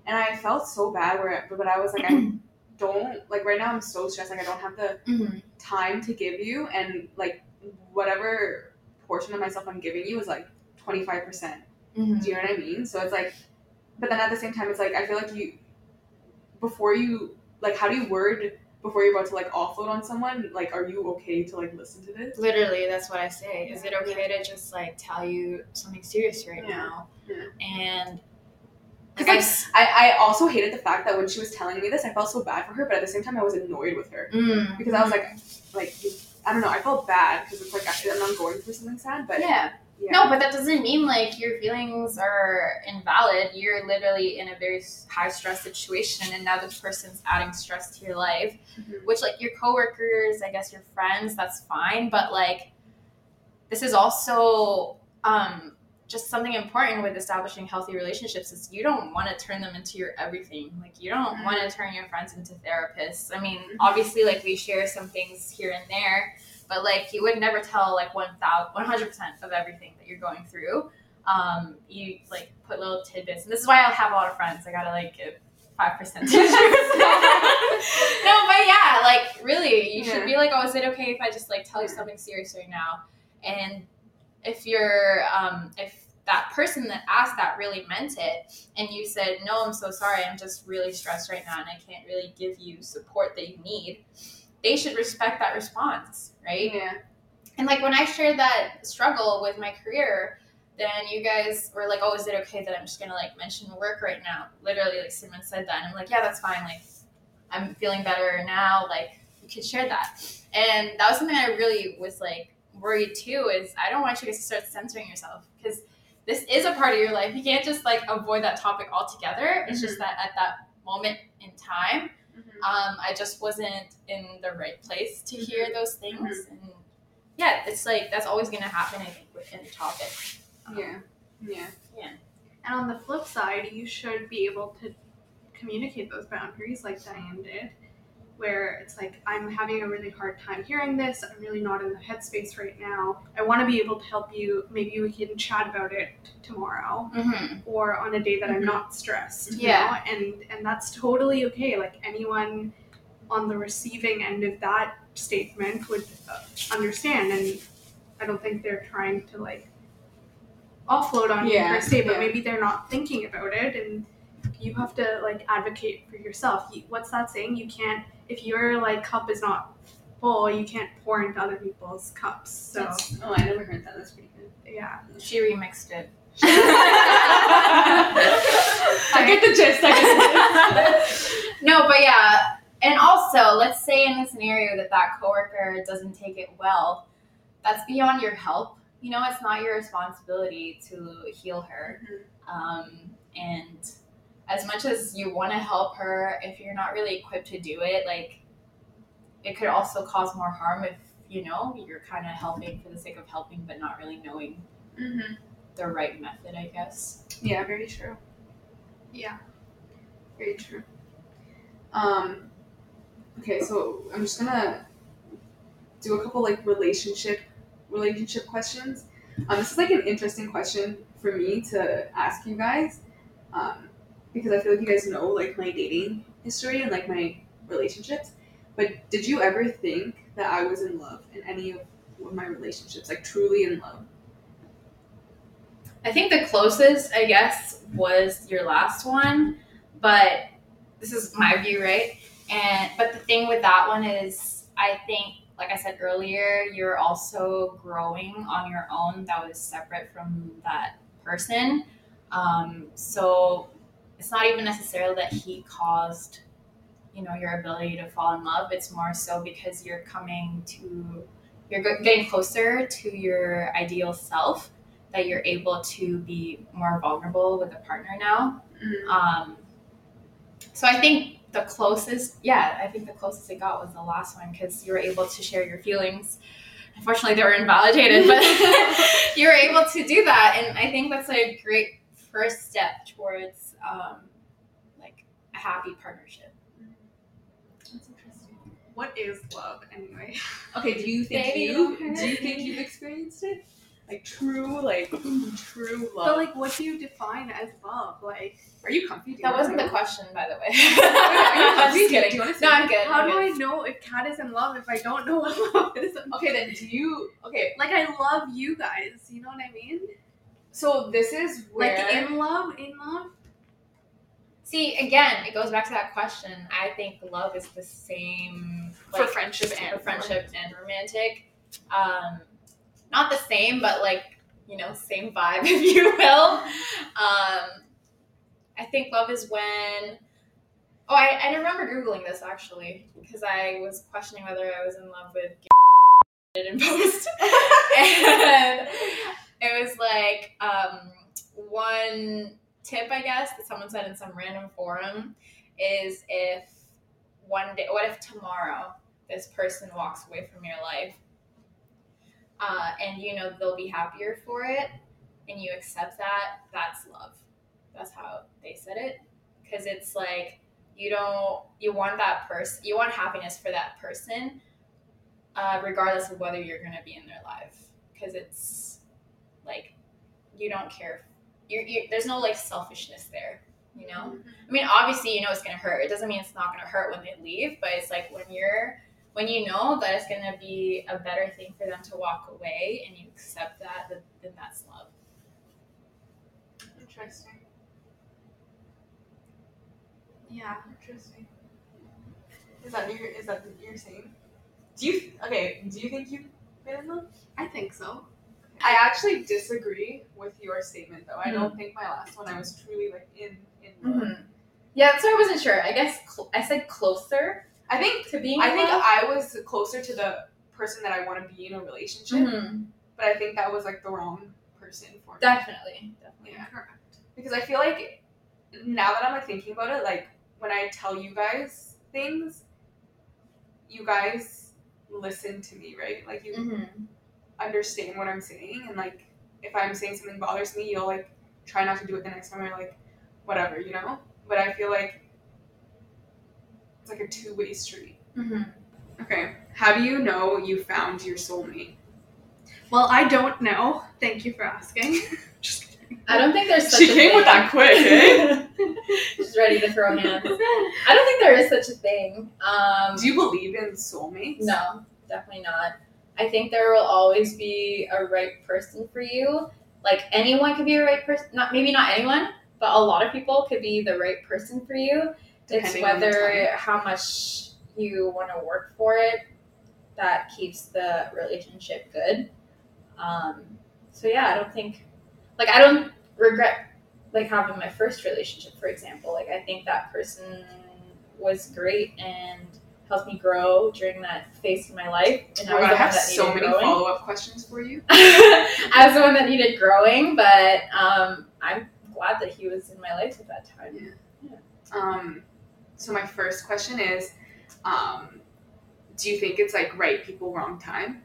and I felt so bad. Where but I was like I don't like right now I'm so stressed. Like I don't have the mm-hmm. time to give you, and like whatever portion of myself I'm giving you is like twenty-five percent. Mm-hmm. Do you know what I mean? So it's like, but then at the same time, it's like I feel like you before you. Like, how do you word before you're about to, like, offload on someone? Like, are you okay to, like, listen to this? Literally, that's what I say. Yeah. Is it okay yeah. to just, like, tell you something serious right yeah. now? Yeah. And... Because like, I, I also hated the fact that when she was telling me this, I felt so bad for her, but at the same time, I was annoyed with her. Mm. Because I was like, like, I don't know, I felt bad because it's like, actually, I'm not going through something sad, but... Yeah. Yeah. No, but that doesn't mean, like, your feelings are invalid. You're literally in a very high-stress situation, and now this person's adding stress to your life, mm-hmm. which, like, your coworkers, I guess your friends, that's fine. But, like, this is also um, just something important with establishing healthy relationships is you don't want to turn them into your everything. Like, you don't mm-hmm. want to turn your friends into therapists. I mean, mm-hmm. obviously, like, we share some things here and there. But, like, you would never tell, like, one hundred percent of everything that you're going through. Um, you, like, put little tidbits. And this is why I have a lot of friends. I got to, like, give five percent. No, but, yeah, like, really, you yeah. should be like, oh, is it okay if I just, like, tell you something serious right now? And if you're, um, if that person that asked that really meant it and you said, no, I'm so sorry, I'm just really stressed right now and I can't really give you support that you need, they should respect that response, right? Yeah. And, like, when I shared that struggle with my career, then you guys were like, oh, is it okay that I'm just going to, like, mention work right now? Literally, like, Simran said that. And I'm like, yeah, that's fine. Like, I'm feeling better now. Like, you could share that. And that was something I really was, like, worried, too, is I don't want you guys to start censoring yourself because this is a part of your life. You can't just, like, avoid that topic altogether. It's mm-hmm. just that at that moment in time, Um, I just wasn't in the right place to hear those things. Mm-hmm. And yeah, it's like, that's always going to happen, I think, within the topic. Um, yeah. Yeah. Yeah. And on the flip side, you should be able to communicate those boundaries like Diane did, where it's like, I'm having a really hard time hearing this. I'm really not in the headspace right now. I want to be able to help you. Maybe we can chat about it tomorrow mm-hmm. or on a day that mm-hmm. I'm not stressed. Yeah. You know? And, and that's totally okay. Like anyone on the receiving end of that statement would understand. And I don't think they're trying to like offload on yeah. you per se, but yeah. maybe they're not thinking about it. And you have to like advocate for yourself. You, what's that saying? You can't, if your like cup is not full, you can't pour into other people's cups. So that's, oh, I never heard that. That's pretty good. Yeah, she remixed it. I get the gist. I get the gist. No, but yeah, and also let's say in the scenario that that coworker doesn't take it well, that's beyond your help. You know, it's not your responsibility to heal her, mm-hmm. um, and. As much as you want to help her, if you're not really equipped to do it, like, it could also cause more harm if, you know, you're kind of helping for the sake of helping, but not really knowing mm-hmm. the right method, I guess. Yeah, very true. Yeah, very true. Um, okay, so I'm just going to do a couple, like, relationship relationship questions. Um, this is, like, an interesting question for me to ask you guys. Um. Because I feel like you guys know, like, my dating history and, like, my relationships. But did you ever think that I was in love in any of my relationships? Like, truly in love? I think the closest, I guess, was your last one. But this is my view, right? And But the thing with that one is, I think, like I said earlier, you're also growing on your own that was separate from that person. Um, so... It's not even necessarily that he caused, you know, your ability to fall in love. It's more so because you're coming to, you're getting closer to your ideal self that you're able to be more vulnerable with a partner now. Mm-hmm. Um, so I think the closest, yeah, I think the closest it got was the last one because you were able to share your feelings unfortunately they were invalidated, but you were able to do that. And I think that's a great first step towards um, like a happy partnership. That's interesting. What is love anyway? Okay, do you think Baby, you okay. do you think you've experienced it? Like true, like true love. But like, what do you define as love? Like, are you comfy? That wasn't the question, by the way. I'm just kidding. Do you want to say no, I'm good. How I'm do good. I know if Kat is in love if I don't know what love is? Okay, then do you? Okay, like I love you guys. You know what I mean? So this is where like in love, in love. See, again, it goes back to that question. I think love is the same like, for friendship and for friendship and romantic. Um. Not the same, but like, you know, same vibe, if you will. Um, I think love is when, oh, I, I remember Googling this actually, because I was questioning whether I was in love with Gabe in post. And it was like um, one tip, I guess, that someone said in some random forum is if one day, what if tomorrow this person walks away from your life? Uh, and you know they'll be happier for it, and you accept that. That's love. That's how they said it, because it's like you don't you want that person, you want happiness for that person, uh, regardless of whether you're gonna be in their life. Because it's like you don't care. You're, you there's no like selfishness there. You know, mm-hmm. I mean, obviously you know it's gonna hurt. It doesn't mean it's not gonna hurt when they leave, but it's like when you're. When you know that it's going to be a better thing for them to walk away and you accept that, then that's love. Interesting. Yeah, interesting. Is that your, is that what you're saying? Do you, okay, do you think you've been in love? I think so. I actually disagree with your statement, though. Mm-hmm. I don't think my last one, I was truly, like, in, in love. Mm-hmm. Yeah, that's why I wasn't sure. I guess cl- I said closer. I think to being I think love? I was closer to the person that I want to be in a relationship, mm-hmm. but I think that was like the wrong person for me. Definitely, definitely, yeah. Correct. Because I feel like now that I'm like thinking about it, like when I tell you guys things, you guys listen to me, right? Like you mm-hmm. understand what I'm saying, and like if I'm saying something bothers me, you'll like try not to do it the next time, or like whatever, you know. But I feel like. Like a two-way street. Mm-hmm. Okay. How do you know you found your soulmate? Well, I don't know. Thank you for asking. Just kidding. I don't think there's such she a thing. She came with that quick, eh? She's ready to throw hands. I don't think there is such a thing. Um, do you believe in soulmates? No, definitely not. I think there will always be a right person for you. Like, anyone could be a right person. Not maybe not anyone, but a lot of people could be the right person for you. It's whether how much you want to work for it that keeps the relationship good. Um, so yeah, I don't think, like, I don't regret, like, having my first relationship, for example. Like, I think that person was great and helped me grow during that phase of my life. And I was the one that needed growing. I have so many follow-up questions for you. I was the one that needed growing, but um, I'm glad that he was in my life at that time. Yeah. Um, so my first question is, um, do you think it's like right people, wrong time?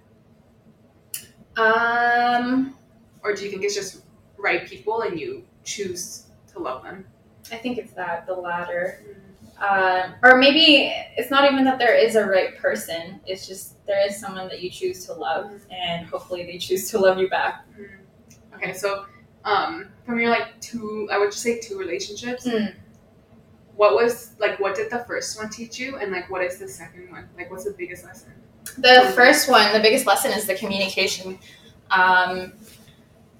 Um, or do you think it's just right people and you choose to love them? I think it's that, the latter. Mm-hmm. Um, or maybe it's not even that there is a right person. It's just, there is someone that you choose to love mm-hmm. and hopefully they choose to love you back. Mm-hmm. Okay. So, um, from your like two, I would just say two relationships. Mm. What was, like, what did the first one teach you? And, like, what is the second one? Like, what's the biggest lesson? The first one, the biggest lesson is the communication. Um,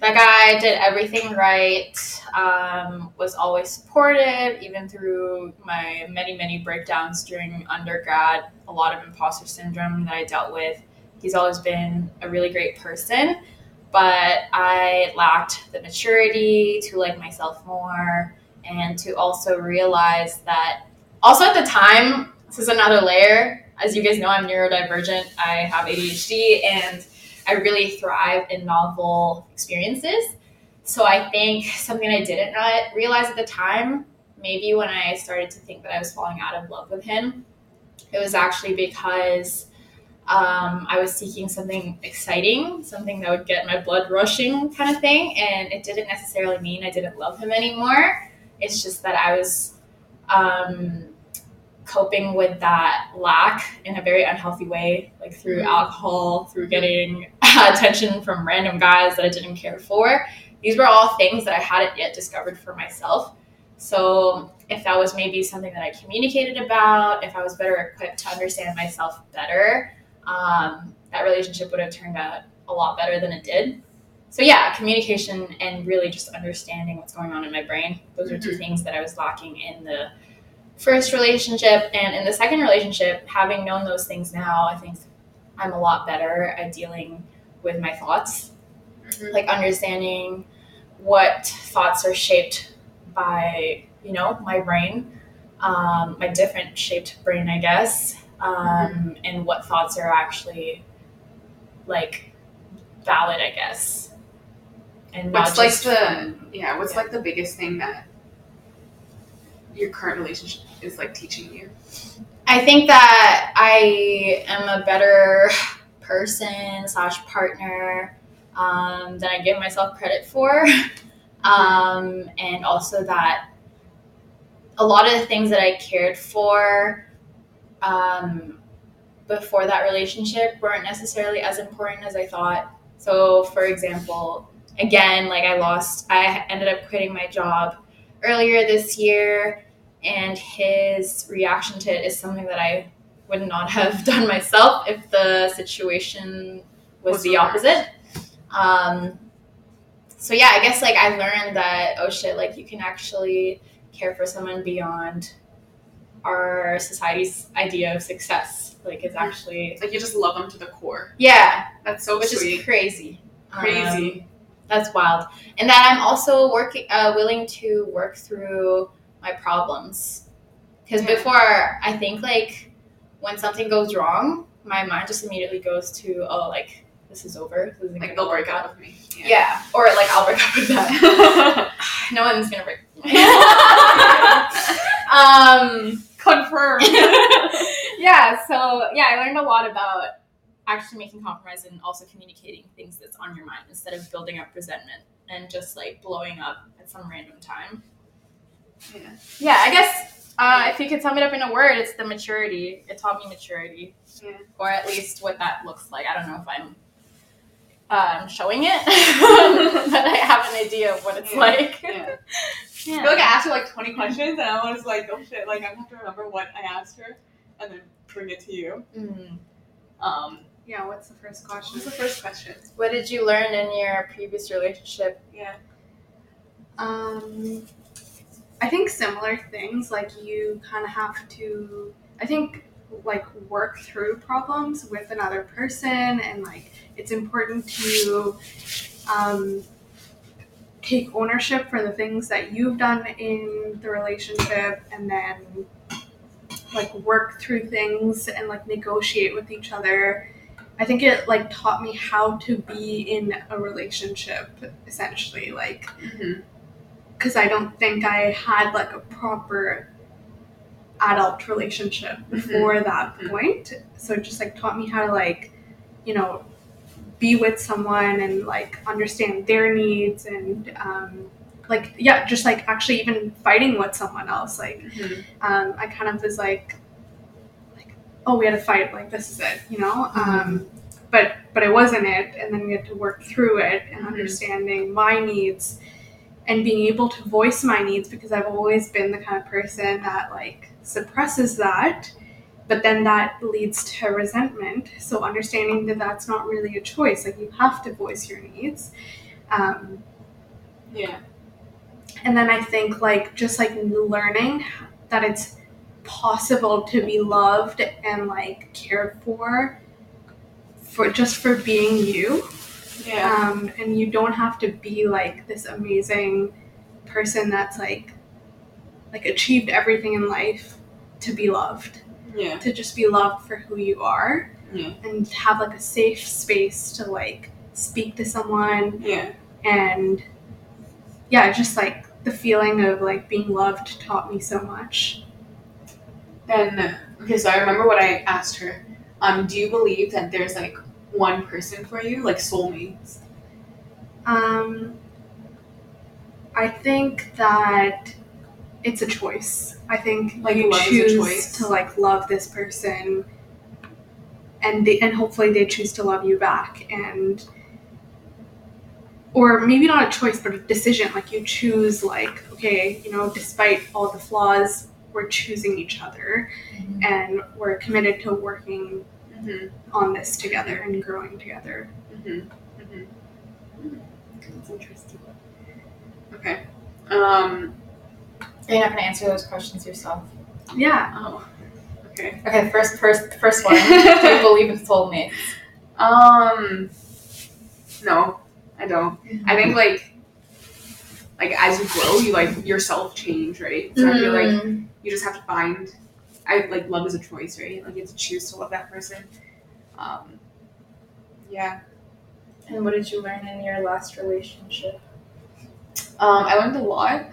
that guy did everything right, um, was always supportive, even through my many, many breakdowns during undergrad, a lot of imposter syndrome that I dealt with. He's always been a really great person, but I lacked the maturity to like myself more. And to also realize that also at the time, this is another layer. As you guys know, I'm neurodivergent. I have A D H D and I really thrive in novel experiences. So I think something I didn't realize at the time, maybe when I started to think that I was falling out of love with him, it was actually because Um, I was seeking something exciting, something that would get my blood rushing kind of thing. And it didn't necessarily mean I didn't love him anymore. It's just that I was um, coping with that lack in a very unhealthy way, like through alcohol, through getting attention from random guys that I didn't care for. These were all things that I hadn't yet discovered for myself. So if that was maybe something that I communicated about, if I was better equipped to understand myself better, Um, that relationship would have turned out a lot better than it did. So yeah, communication and really just understanding what's going on in my brain. Those mm-hmm. are two things that I was lacking in the first relationship. And in the second relationship, having known those things now, I think I'm a lot better at dealing with my thoughts, mm-hmm. like understanding what thoughts are shaped by, you know, my brain, um, my different shaped brain, I guess. Um, and what thoughts are actually, like, valid, I guess. And what's like the yeah? What's yeah. like the biggest thing that your current relationship is like teaching you? I think that I am a better person slash partner um, than I give myself credit for, um, and also that a lot of the things that I cared for Um, before that relationship weren't necessarily as important as I thought. So for example, again, like I lost, I ended up quitting my job earlier this year, and his reaction to it is something that I would not have done myself if the situation was the opposite. Um, so yeah, I guess like I learned that, oh shit, like you can actually care for someone beyond our society's idea of success. Like it's actually like you just love them to the core. Yeah, that's so which sweet. Is crazy, crazy. Um, that's wild. And that I'm also working, uh, willing to work through my problems. Because yeah. before, I think like when something goes wrong, my mind just immediately goes to oh like this is over. This like they'll break out with me. Yeah. yeah, or like I'll break up with them. No one's gonna break. um. Confirmed. yeah, so yeah, I learned a lot about actually making compromise and also communicating things that's on your mind instead of building up resentment and just like blowing up at some random time. Yeah, yeah. I guess uh, if you could sum it up in a word, it's the maturity. It taught me maturity, yeah. or at least what that looks like. I don't know if I'm um, showing it, but I have an idea of what it's yeah. like. Yeah. Yeah. I feel like I asked her like twenty questions, and I was like, "Oh shit!" Like I have to remember what I asked her, and then bring it to you. Mm. Um, yeah. What's the first question? What's the first question? What did you learn in your previous relationship? Yeah. Um, I think similar things. Like you kind of have to, I think, like work through problems with another person, and like it's important to. Um, take ownership for the things that you've done in the relationship, and then like work through things and like negotiate with each other. I think it like taught me how to be in a relationship essentially, like because mm-hmm. I don't think I had like a proper adult relationship before mm-hmm. that mm-hmm. point. So it just like taught me how to like, you know, be with someone and like understand their needs and um like yeah just like actually even fighting with someone else like mm-hmm. um I kind of was like like oh we had a fight, like this is it, you know. mm-hmm. um but but it wasn't it, and then we had to work through it and mm-hmm. understanding my needs and being able to voice my needs, because I've always been the kind of person that like suppresses that. But then that leads to resentment. So understanding that that's not really a choice. Like you have to voice your needs. Um, yeah. And then I think like just like learning that it's possible to be loved and like cared for, for just for being you. Yeah. Um, and you don't have to be like this amazing person that's like like achieved everything in life to be loved. Yeah. To just be loved for who you are, yeah. and have like a safe space to like speak to someone, yeah. and yeah, just like the feeling of like being loved taught me so much. And okay, so I remember what I asked her. Um, do you believe that there's like one person for you, like soulmates? Um, I think that it's a choice. I think like you choose to like love this person, and they, and hopefully they choose to love you back, and or maybe not a choice, but a decision. Like you choose, like okay, you know, despite all the flaws, we're choosing each other, mm-hmm. and we're committed to working mm-hmm. on this together and growing together. Mm-hmm. Mm-hmm. Mm-hmm. That's interesting. Okay. Um, You're not going to answer those questions yourself. Yeah. Oh. Okay. Okay. First, first, first one. Do you believe in soulmates? Um. No, I don't. Mm-hmm. I think like, like as you grow, you like yourself change, right? So mm-hmm. I feel like you just have to find. I like love is a choice, right? Like you have to choose to love that person. Um. Yeah. And what did you learn in your last relationship? Um, I learned a lot.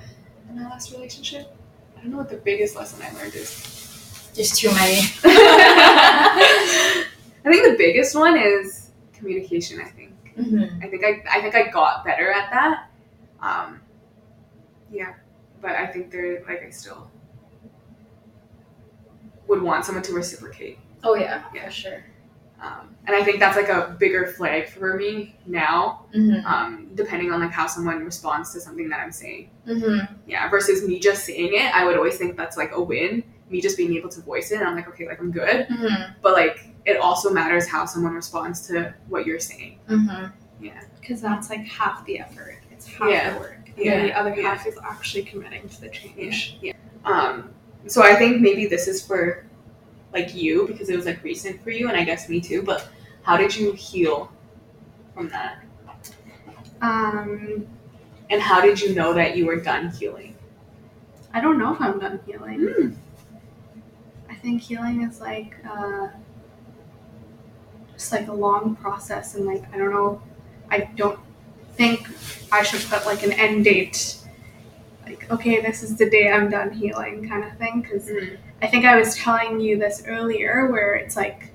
In my last relationship, I don't know what the biggest lesson I learned is. There's too many. I think the biggest one is communication. I think. Mm-hmm. I think I. I think I got better at that. Um, yeah, but I think there, like, I still would want someone to reciprocate. Oh yeah, yeah, for sure. Um, and I think that's like a bigger flag for me now, mm-hmm. um, depending on like how someone responds to something that I'm saying. Mm-hmm. Yeah, versus me just saying it, I would always think that's like a win. Me just being able to voice it, and I'm like, okay, like I'm good. Mm-hmm. But like, it also matters how someone responds to what you're saying. Mm-hmm. Yeah, because that's like half the effort. It's half yeah. the work. And yeah, then the other yeah. half is actually committing to the change. Yeah. yeah. Um. So I think maybe this is for. Like you, because it was like recent for you, and I guess me too, but how did you heal from that? Um, and how did you know that you were done healing? I don't know if I'm done healing. Mm. I think healing is like uh, just like a long process, and like I don't know, I don't think I should put like an end date, like okay, this is the day I'm done healing kind of thing, because mm. I think I was telling you this earlier, where it's like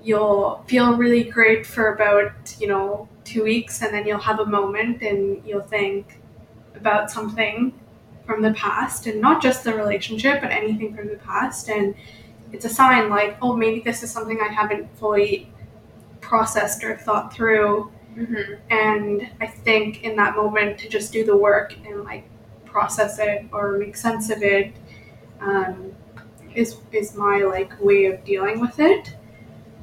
you'll feel really great for about, you know, two weeks, and then you'll have a moment and you'll think about something from the past, and not just the relationship, but anything from the past. And it's a sign like, oh, maybe this is something I haven't fully processed or thought through. Mm-hmm. And I think in that moment to just do the work and like process it or make sense of it. Um, is is my like way of dealing with it,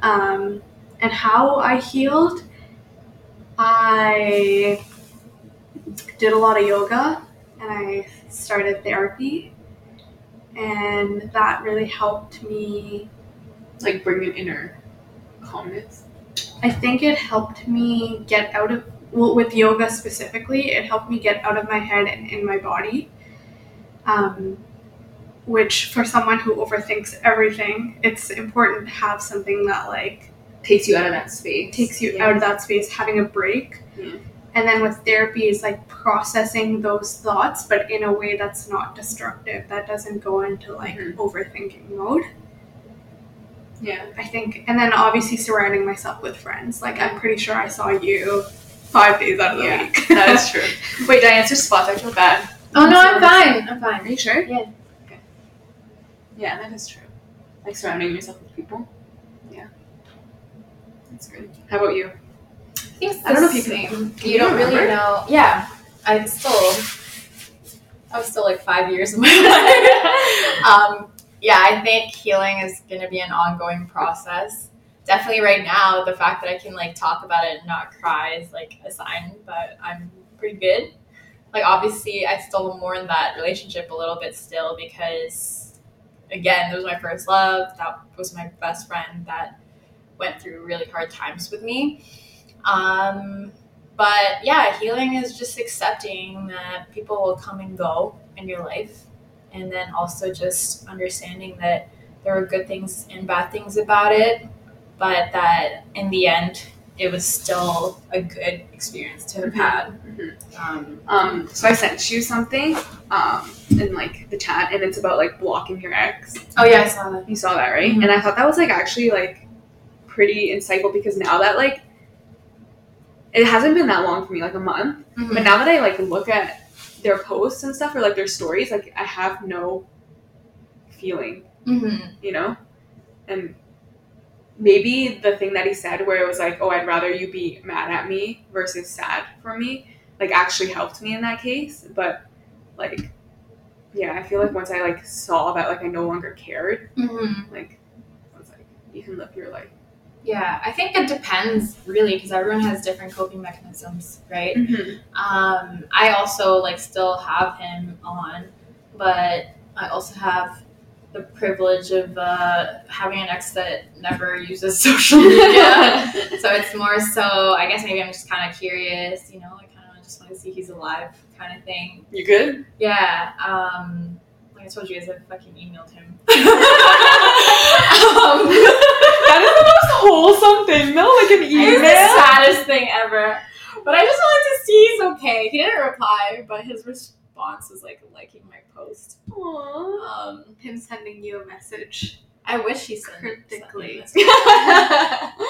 um, and how I healed. I did a lot of yoga, and I started therapy, and that really helped me. Like bring an inner calmness. I think it helped me get out of well, with yoga specifically. It helped me get out of my head and in my body. Um, Which, for someone who overthinks everything, it's important to have something that, like... Takes you out of that space. Takes you yeah. out of that space, having a break. Yeah. And then with therapy, is like, processing those thoughts, but in a way that's not destructive. That doesn't go into, like, mm-hmm. overthinking mode. Yeah. I think... And then, obviously, surrounding myself with friends. Like, I'm pretty sure I saw you five days out of the yeah, week. That is true. Wait, did I answer spots? I feel bad. Oh, no, I'm fine. I'm fine. Are you sure? Yeah. Yeah, that is true. Like surrounding yourself with people. Yeah. That's good. How about you? I think it's the I don't know if you can. You, you don't remember? Really know. Yeah. I'm still, I was still like five years in my life. um, yeah, I think healing is going to be an ongoing process. Definitely right now, the fact that I can like talk about it and not cry is like a sign, but I'm pretty good. Like obviously, I still mourn that relationship a little bit still because... Again, it was my first love. That was my best friend that went through really hard times with me. Um, but yeah, healing is just accepting that people will come and go in your life. And then also just understanding that there were good things and bad things about it, but that in the end, it was still a good experience to have had. Mm-hmm. Um, um, so I sent you something um, in like the chat, and it's about like blocking your ex. Oh yeah, I saw that. You saw that, right? Mm-hmm. And I thought that was like actually like pretty insightful, because now that, like, it hasn't been that long for me, like a month, mm-hmm. but now that I, like, look at their posts and stuff, or, like, their stories, like, I have no feeling, mm-hmm. you know? And maybe the thing that he said where it was like, oh, I'd rather you be mad at me versus sad for me, like, actually helped me in that case. But, like, yeah, I feel like once I, like, saw that, like, I no longer cared, mm-hmm. like, I was like, you can live your life. Yeah, I think it depends, really, because everyone has different coping mechanisms, right? Mm-hmm. Um, I also, like, still have him on, but I also have the privilege of uh, having an ex that never uses social media. So it's more so, I guess maybe I'm just kind of curious, you know, like, just want to see he's alive, kind of thing. You good? Yeah. Um, like I told you guys, I fucking emailed him. um, that is the most wholesome thing, though. Like an email. It's the saddest thing ever. But I just wanted to see he's okay. He didn't reply, but his response was like liking my post. Aww. Um, him sending you a message. I wish he sent cryptically.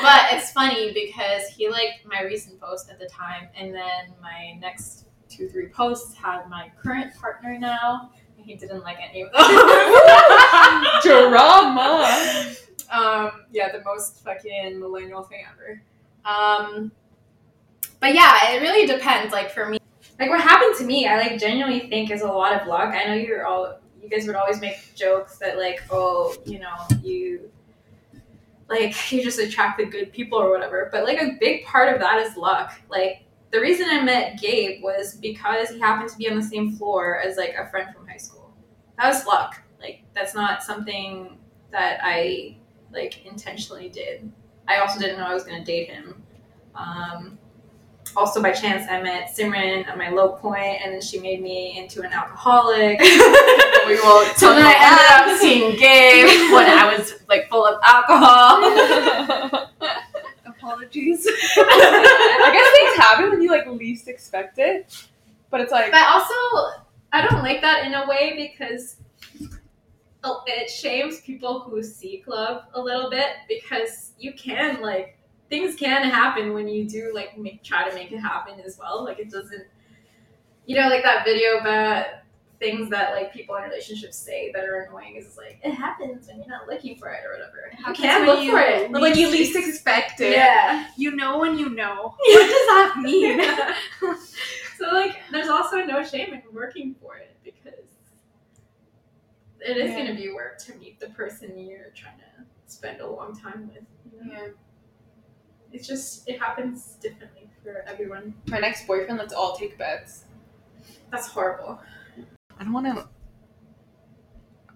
But it's funny because he liked my recent post at the time, and then my next two, three posts had my current partner now, and he didn't like any of those. Drama! Um, yeah, the most fucking millennial thing ever. Um, but yeah, it really depends. Like, for me, like, what happened to me, I, like, genuinely think is a lot of luck. I know you're all... You guys would always make jokes that, like, oh, you know, you, like, you just attract the good people or whatever. But, like, a big part of that is luck. Like, the reason I met Gabe was because he happened to be on the same floor as, like, a friend from high school. That was luck. Like, that's not something that I, like, intentionally did. I also didn't know I was going to date him. Um, also, by chance, I met Simran at my low point, and then she made me into an alcoholic. We will so then I ended up seeing Gabe when I was, like, full of alcohol. Apologies. I guess things happen when you, like, least expect it. But it's like... But also, I don't like that in a way, because it shames people who seek love a little bit, because you can, like... Things can happen when you do, like, make, try to make it happen as well. Like, it doesn't, you know, like that video about things that, like, people in relationships say that are annoying is, like, it happens when you're not looking for it or whatever. It you can't look you, for it. But, like, you least expect it. Yeah. You know when you know. What does that mean? Yeah. So, like, there's also no shame in working for it, because it is yeah. going to be work to meet the person you're trying to spend a long time with. You know? Yeah. It's just, it happens differently for everyone. My next boyfriend, let's all take bets. That's horrible. I don't want to...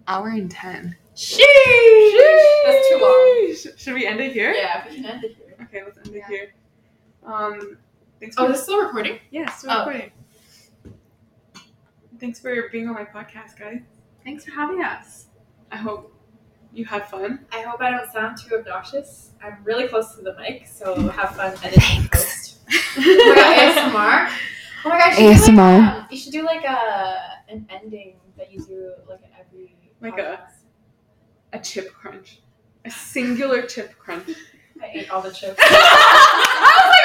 Hour and ten. Sheesh! Sheesh! That's too long. Should we end it here? Yeah, we can end it here. Okay, let's end yeah. it here. Um, thanks for... Oh, this is still recording? Yeah, it's still oh. recording. Thanks for being on my podcast, guys. Thanks for having us. I hope... You have fun. I hope I don't sound too obnoxious. I'm really close to the mic, so have fun editing the post. Oh my god, A S M R. Oh my gosh, A S M R. Like, um, you should do like a an ending that you do like at every like podcast. a a chip crunch, a singular chip crunch. I ate all the chips. I was like,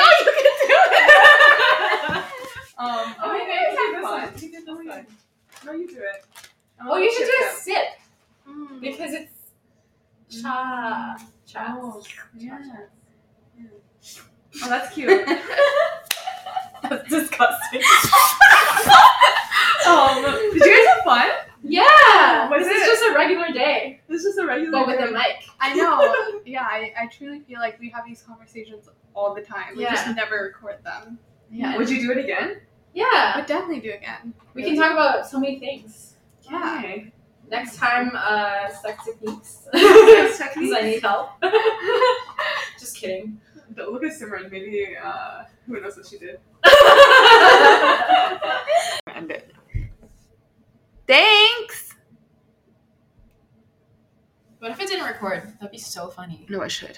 oh, you can do it. um, oh wait, wait, you did this one. You did this one. No, you do it. Oh, you should do a sip mm. because it's. Cha. Cha. Oh, yeah. Oh, that's cute. That's disgusting. um, did you guys have fun? Yeah. Oh, what is this it? Is just a regular day. This is just a regular but day. But with a mic. I know. Yeah, I, I truly feel like we have these conversations all the time. We yeah. just never record them. Yeah. Would you do it again? Yeah. I would definitely do it again. We really? Can talk about so many things. Yeah. Okay. Next time, uh, sex techniques. Sex techniques? I need help. Just kidding. But look at Simran, maybe, uh, who knows what she did. End it. Thanks! What if it didn't record? That'd be so funny. No, it should.